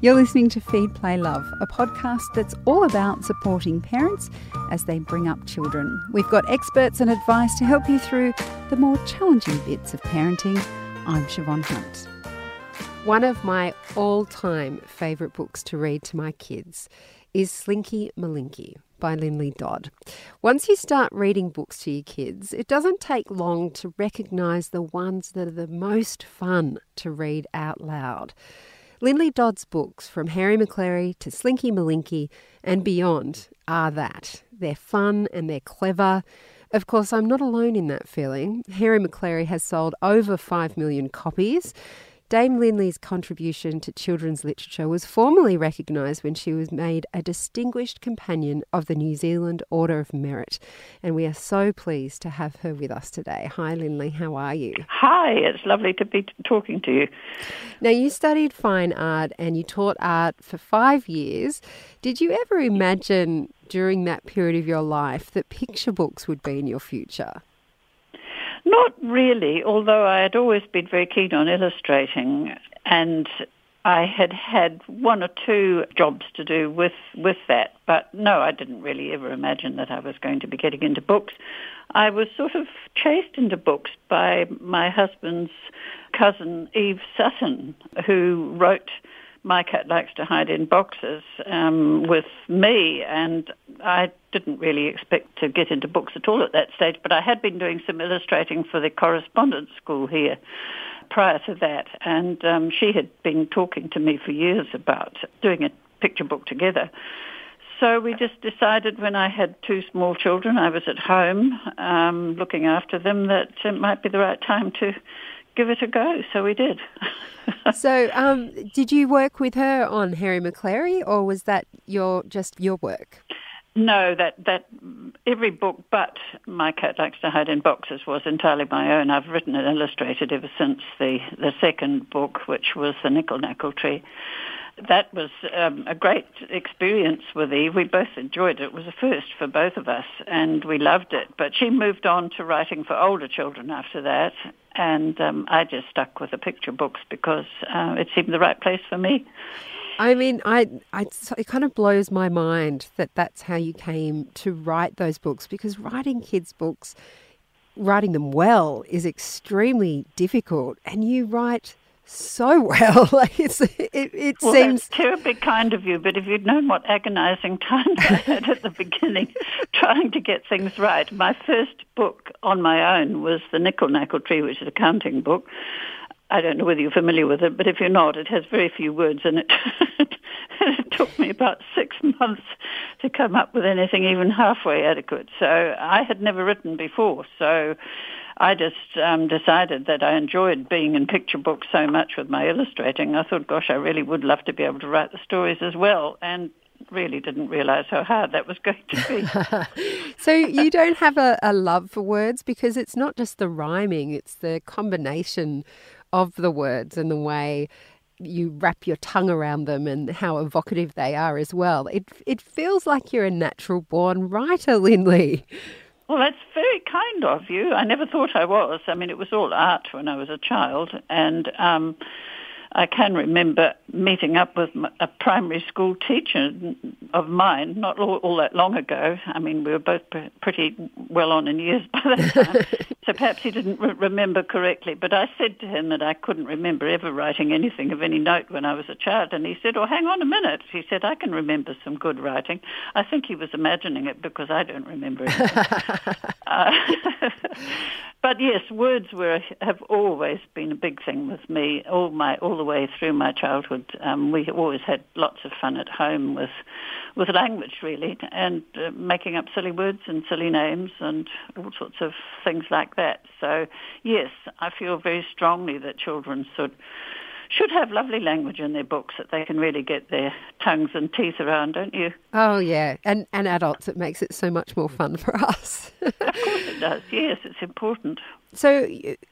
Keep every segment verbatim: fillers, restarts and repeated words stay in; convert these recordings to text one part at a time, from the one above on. You're listening to Feed, Play, Love, a podcast that's all about supporting parents as they bring up children. We've got experts and advice to help you through the more challenging bits of parenting. I'm Siobhan Hunt. One of my all-time favourite books to read to my kids is Slinky Malinky by Lynley Dodd. Once you start reading books to your kids, it doesn't take long to recognise the ones that are the most fun to read out loud. Lynley Dodd's books, from Harry Maclary to Slinky Malinky and beyond, are that. They're fun and they're clever. Of course, I'm not alone in that feeling. Harry Maclary has sold over five million copies. Dame Lynley's contribution to children's literature was formally recognised when she was made a Distinguished Companion of the New Zealand Order of Merit. And we are so pleased to have her with us today. Hi, Lynley, how are you? Hi, it's lovely to be talking to you. Now, you studied fine art and you taught art for five years. Did you ever imagine during that period of your life that picture books would be in your future? Not really, although I had always been very keen on illustrating, and I had had one or two jobs to do with, with that. But no, I didn't really ever imagine that I was going to be getting into books. I was sort of chased into books by my husband's cousin, Eve Sutton, who wrote My Cat Likes to Hide in Boxes um, with me, and I didn't really expect to get into books at all at that stage, but I had been doing some illustrating for the correspondence school here prior to that, and um, she had been talking to me for years about doing a picture book together. So we just decided, when I had two small children, I was at home um, looking after them, that it might be the right time to give it a go, so we did. So um, did you work with her on Harry Maclary, or was that your just your work? No, that, that every book but My Cat Likes to Hide in Boxes was entirely my own. I've written and illustrated ever since the, the second book, which was The Nickel Knackle Tree. That was um, a great experience with Eve. We both enjoyed it. It was a first for both of us, and we loved it. But she moved on to writing for older children after that, and um, I just stuck with the picture books because uh, it seemed the right place for me. I mean, I, I, it kind of blows my mind that that's how you came to write those books, because writing kids' books, writing them well, is extremely difficult, and you write so well. Like it's, it it well, seems terribly kind of you, but if you'd known what agonising time I had at the beginning trying to get things right. My first book on my own was The Nickel Knackle Tree, which is a counting book. I don't know whether you're familiar with it, but if you're not, it has very few words in it. It took me about six months to come up with anything even halfway adequate. So I had never written before, so I just um, decided that I enjoyed being in picture books so much with my illustrating. I thought, gosh, I really would love to be able to write the stories as well, and really didn't realise how hard that was going to be. So you don't have a, a love for words, because it's not just the rhyming, it's the combination of the words and the way you wrap your tongue around them and how evocative they are as well. It it feels like you're a natural-born writer, Lynley. Well, that's very kind of you. I never thought I was. I mean, it was all art when I was a child, and um, I can remember meeting up with a primary school teacher of mine not all, all that long ago. I mean, we were both pre- pretty well on in years by that time, so perhaps he didn't re- remember correctly. But I said to him that I couldn't remember ever writing anything of any note when I was a child, and he said, oh, hang on a minute. He said, I can remember some good writing. I think he was imagining it, because I don't remember anything. uh, But yes, words were have always been a big thing with me. All my all the way through my childhood, um, we always had lots of fun at home with with language, really, and uh, making up silly words and silly names and all sorts of things like that. So yes, I feel very strongly that children should should have lovely language in their books that they can really get their tongues and teeth around, don't you? Oh, yeah. And and adults, it makes it so much more fun for us. Of course it does. Yes, it's important. So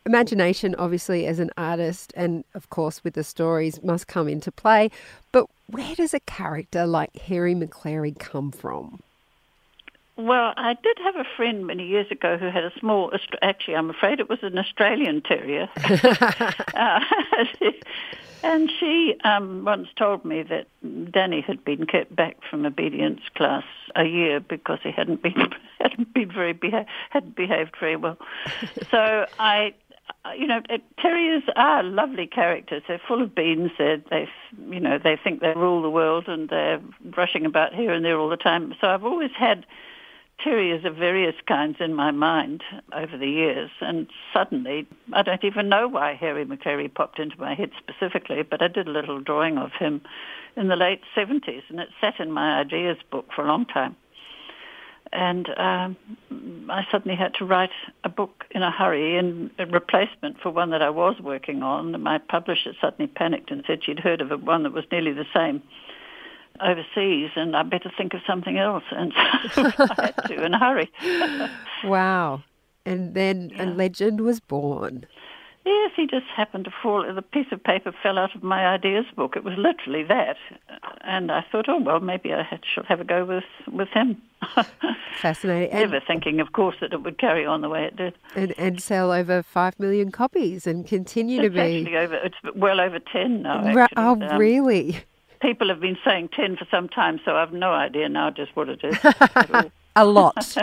imagination, obviously, as an artist and, of course, with the stories, must come into play. But where does a character like Harry Maclary come from? Well, I did have a friend many years ago who had a small, actually I'm afraid it was an Australian terrier. uh, and she um, once told me that Danny had been kept back from obedience class a year because he hadn't been hadn't been very beha- hadn't behaved very well. So I, you know, terriers are lovely characters. They're full of beans. They're, they, you know, they think they rule the world and they're rushing about here and there all the time. So I've always had terriers of various kinds in my mind over the years, and suddenly, I don't even know why Harry Maclary popped into my head specifically, but I did a little drawing of him in the late seventies, and it sat in my ideas book for a long time. And um, I suddenly had to write a book in a hurry in a replacement for one that I was working on, and my publisher suddenly panicked and said she'd heard of a, one that was nearly the same overseas, and I better think of something else, and so I had to in a hurry. Wow. And then yeah. a legend was born. Yes, he just happened to fall, the piece of paper fell out of my ideas book. It was literally that. And I thought, oh, well, maybe I had, should have a go with, with him. Fascinating. Never and, thinking, of course, that it would carry on the way it did. And, and sell over five million copies and continue it's to be. Over, it's well over ten now. Ra- oh, um, really? People have been saying ten for some time, so I've no idea now just what it is. a lot.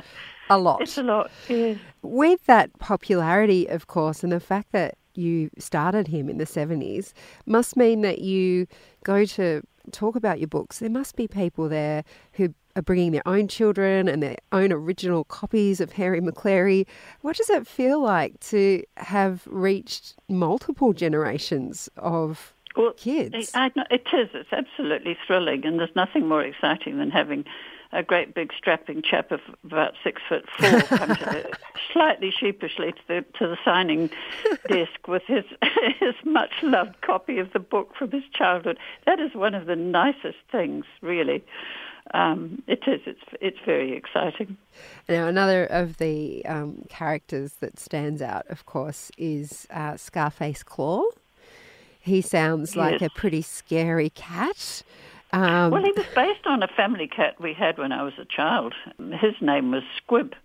A lot. It's a lot, yeah. With that popularity, of course, and the fact that you started him in the seventies must mean that you go to talk about your books. There must be people there who are bringing their own children and their own original copies of Harry Maclary. What does it feel like to have reached multiple generations of well, kids? I, I, it is. It's absolutely thrilling, and there's nothing more exciting than having a great big strapping chap of about six foot four come to the, slightly sheepishly to the, to the signing desk with his his much loved copy of the book from his childhood. That is one of the nicest things, really. Um, it is. It's it's very exciting. Now, another of the um, characters that stands out, of course, is uh, Scarface Claw. He sounds like yes. a pretty scary cat. Um, well, he was based on a family cat we had when I was a child. His name was Squib.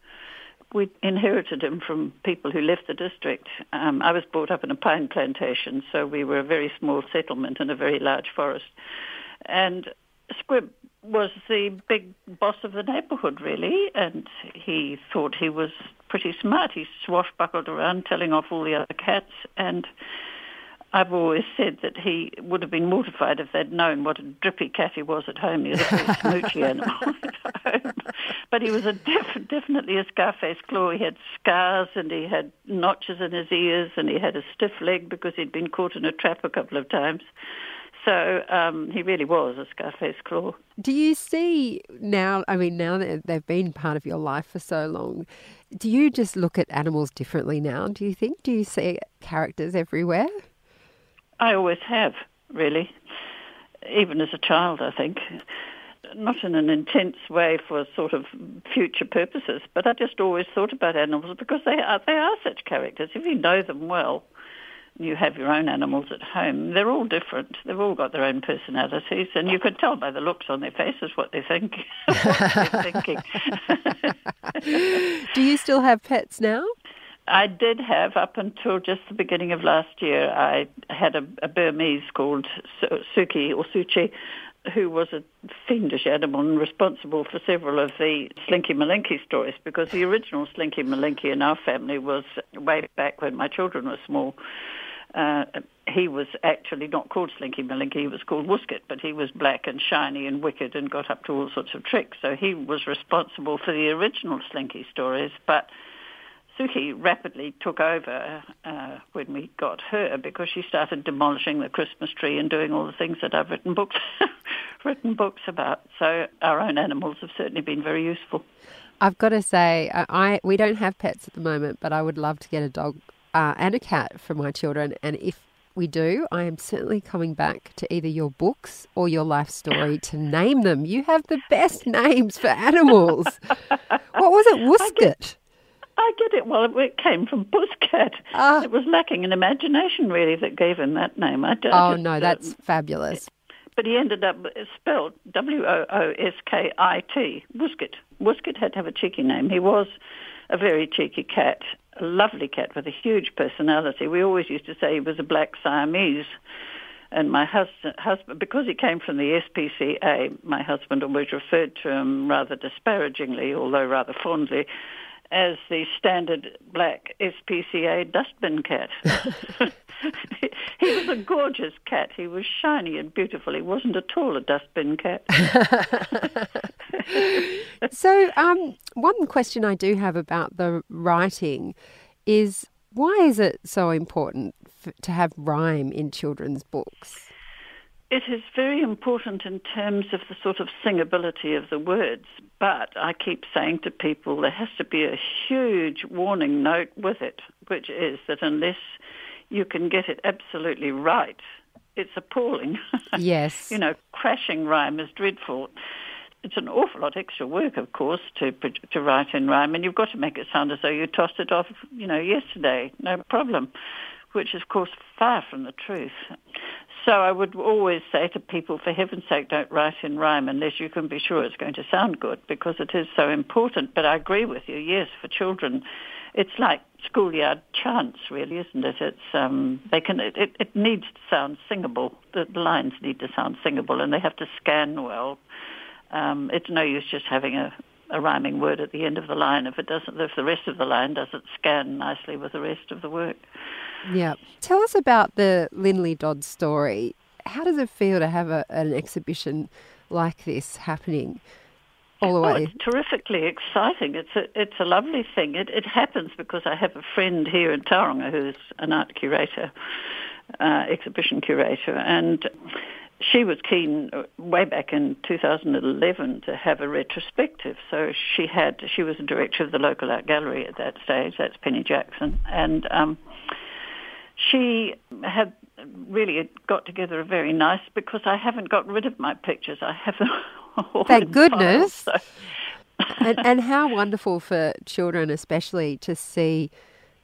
We inherited him from people who left the district. Um, I was brought up in a pine plantation, so we were a very small settlement in a very large forest. And Squib was the big boss of the neighbourhood, really, and he thought he was pretty smart. He swashbuckled around, telling off all the other cats, and I've always said that he would have been mortified if they'd known what a drippy cat he was at home. He was a very smoochy animal at home. But he was a def- definitely a Scarface Claw. He had scars and he had notches in his ears and he had a stiff leg because he'd been caught in a trap a couple of times. So um, he really was a Scarface Claw. Do you see now, I mean, now that they've been part of your life for so long, do you just look at animals differently now, do you think? Do you see characters everywhere? I always have, really, even as a child, I think. Not in an intense way for sort of future purposes, but I just always thought about animals because they are, they are such characters. If you know them well, you have your own animals at home, they're all different. They've all got their own personalities, and you can tell by the looks on their faces what they think, what they're thinking. Do you still have pets now? I did have, up until just the beginning of last year, I had a, a Burmese called Suki or Suchi, who was a fiendish animal and responsible for several of the Slinky Malinky stories, because the original Slinky Malinky in our family was way back when my children were small. Uh, he was actually not called Slinky Malinky, he was called Wuskit, but he was black and shiny and wicked and got up to all sorts of tricks. So he was responsible for the original Slinky stories, but Suki rapidly took over uh, when we got her because she started demolishing the Christmas tree and doing all the things that I've written books written books about. So our own animals have certainly been very useful. I've got to say, I, I we don't have pets at the moment, but I would love to get a dog uh, and a cat for my children. And if we do, I am certainly coming back to either your books or your life story to name them. You have the best names for animals. What was it, Wuskit? I get it. Well, it came from Buscat. Uh, it was lacking in imagination, really, that gave him that name. I don't, oh, just, no, that's um, fabulous. but he ended up spelled W O O S K I T, Wuskit. Wuskit had to have a cheeky name. He was a very cheeky cat, a lovely cat with a huge personality. We always used to say he was a black Siamese. And my husband, husband, because he came from the S P C A, my husband always referred to him rather disparagingly, although rather fondly, as the standard black S P C A dustbin cat. he, he was a gorgeous cat. He was shiny and beautiful. He wasn't at all a dustbin cat. So um, one question I do have about the writing is, why is it so important f- to have rhyme in children's books? It is very important in terms of the sort of singability of the words, but I keep saying to people there has to be a huge warning note with it, which is that unless you can get it absolutely right, it's appalling. Yes. You know, crashing rhyme is dreadful. It's an awful lot extra work, of course, to to write in rhyme, and you've got to make it sound as though you tossed it off, you know, yesterday, no problem, which is, of course, far from the truth. So I would always say to people, for heaven's sake, don't write in rhyme unless you can be sure it's going to sound good, because it is so important. But I agree with you, yes, for children, it's like schoolyard chants, really, isn't it? It's um, they can it, it needs to sound singable. The lines need to sound singable, and they have to scan well. Um, it's no use just having a, a rhyming word at the end of the line if it doesn't, if the rest of the line doesn't scan nicely with the rest of the work. Yeah. Tell us about the Lynley Dodd story. How does it feel to have a, an exhibition like this happening all the oh, way? It's terrifically exciting. It's a it's a lovely thing. It, it happens because I have a friend here in Tauranga who's an art curator, uh, exhibition curator, and she was keen way back in two thousand eleven to have a retrospective. So she had, she was the director of the local art gallery at that stage, that's Penny Jackson, and um, she had really got together a very nice, because I haven't got rid of my pictures. I have them all. Thank goodness. Files, so. and, and how wonderful for children especially to see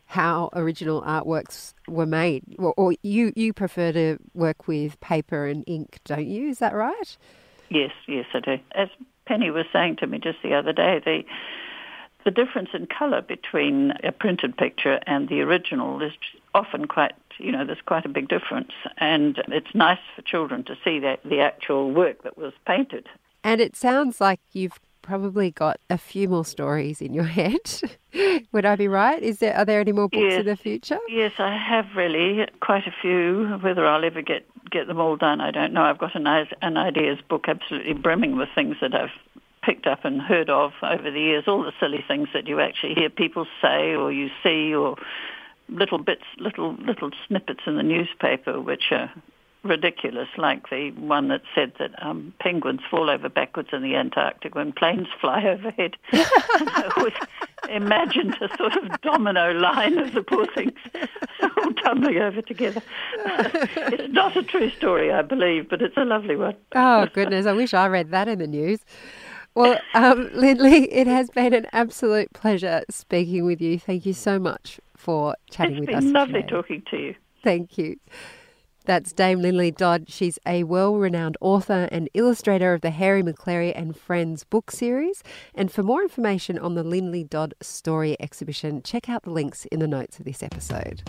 how original artworks were made, or, or you, you prefer to work with paper and ink, don't you? Is that right? Yes, yes, I do. As Penny was saying to me just the other day, the the difference in colour between a printed picture and the original is often quite, you know, there's quite a big difference, and it's nice for children to see that the actual work that was painted. And it sounds like you've probably got a few more stories in your head. Would I be right? Is there are there any more books yes. in the future? Yes, I have really quite a few. Whether I'll ever get, get them all done, I don't know. I've got an, an ideas book absolutely brimming with things that I've picked up and heard of over the years, all the silly things that you actually hear people say or you see, or little bits, little little snippets in the newspaper which are ridiculous, like the one that said that um, penguins fall over backwards in the Antarctic when planes fly overhead. I always imagined a sort of domino line of the poor things all tumbling over together. It's not a true story, I believe, but it's a lovely one. Oh, goodness, I wish I read that in the news. Well, um, Lynley, it has been an absolute pleasure speaking with you. Thank you so much for chatting with us. It's been lovely today. Talking to you. Thank you. That's Dame Lynley Dodd. She's a well-renowned author and illustrator of the Hairy Maclary and Friends book series. And for more information on the Lynley Dodd Story exhibition, check out the links in the notes of this episode.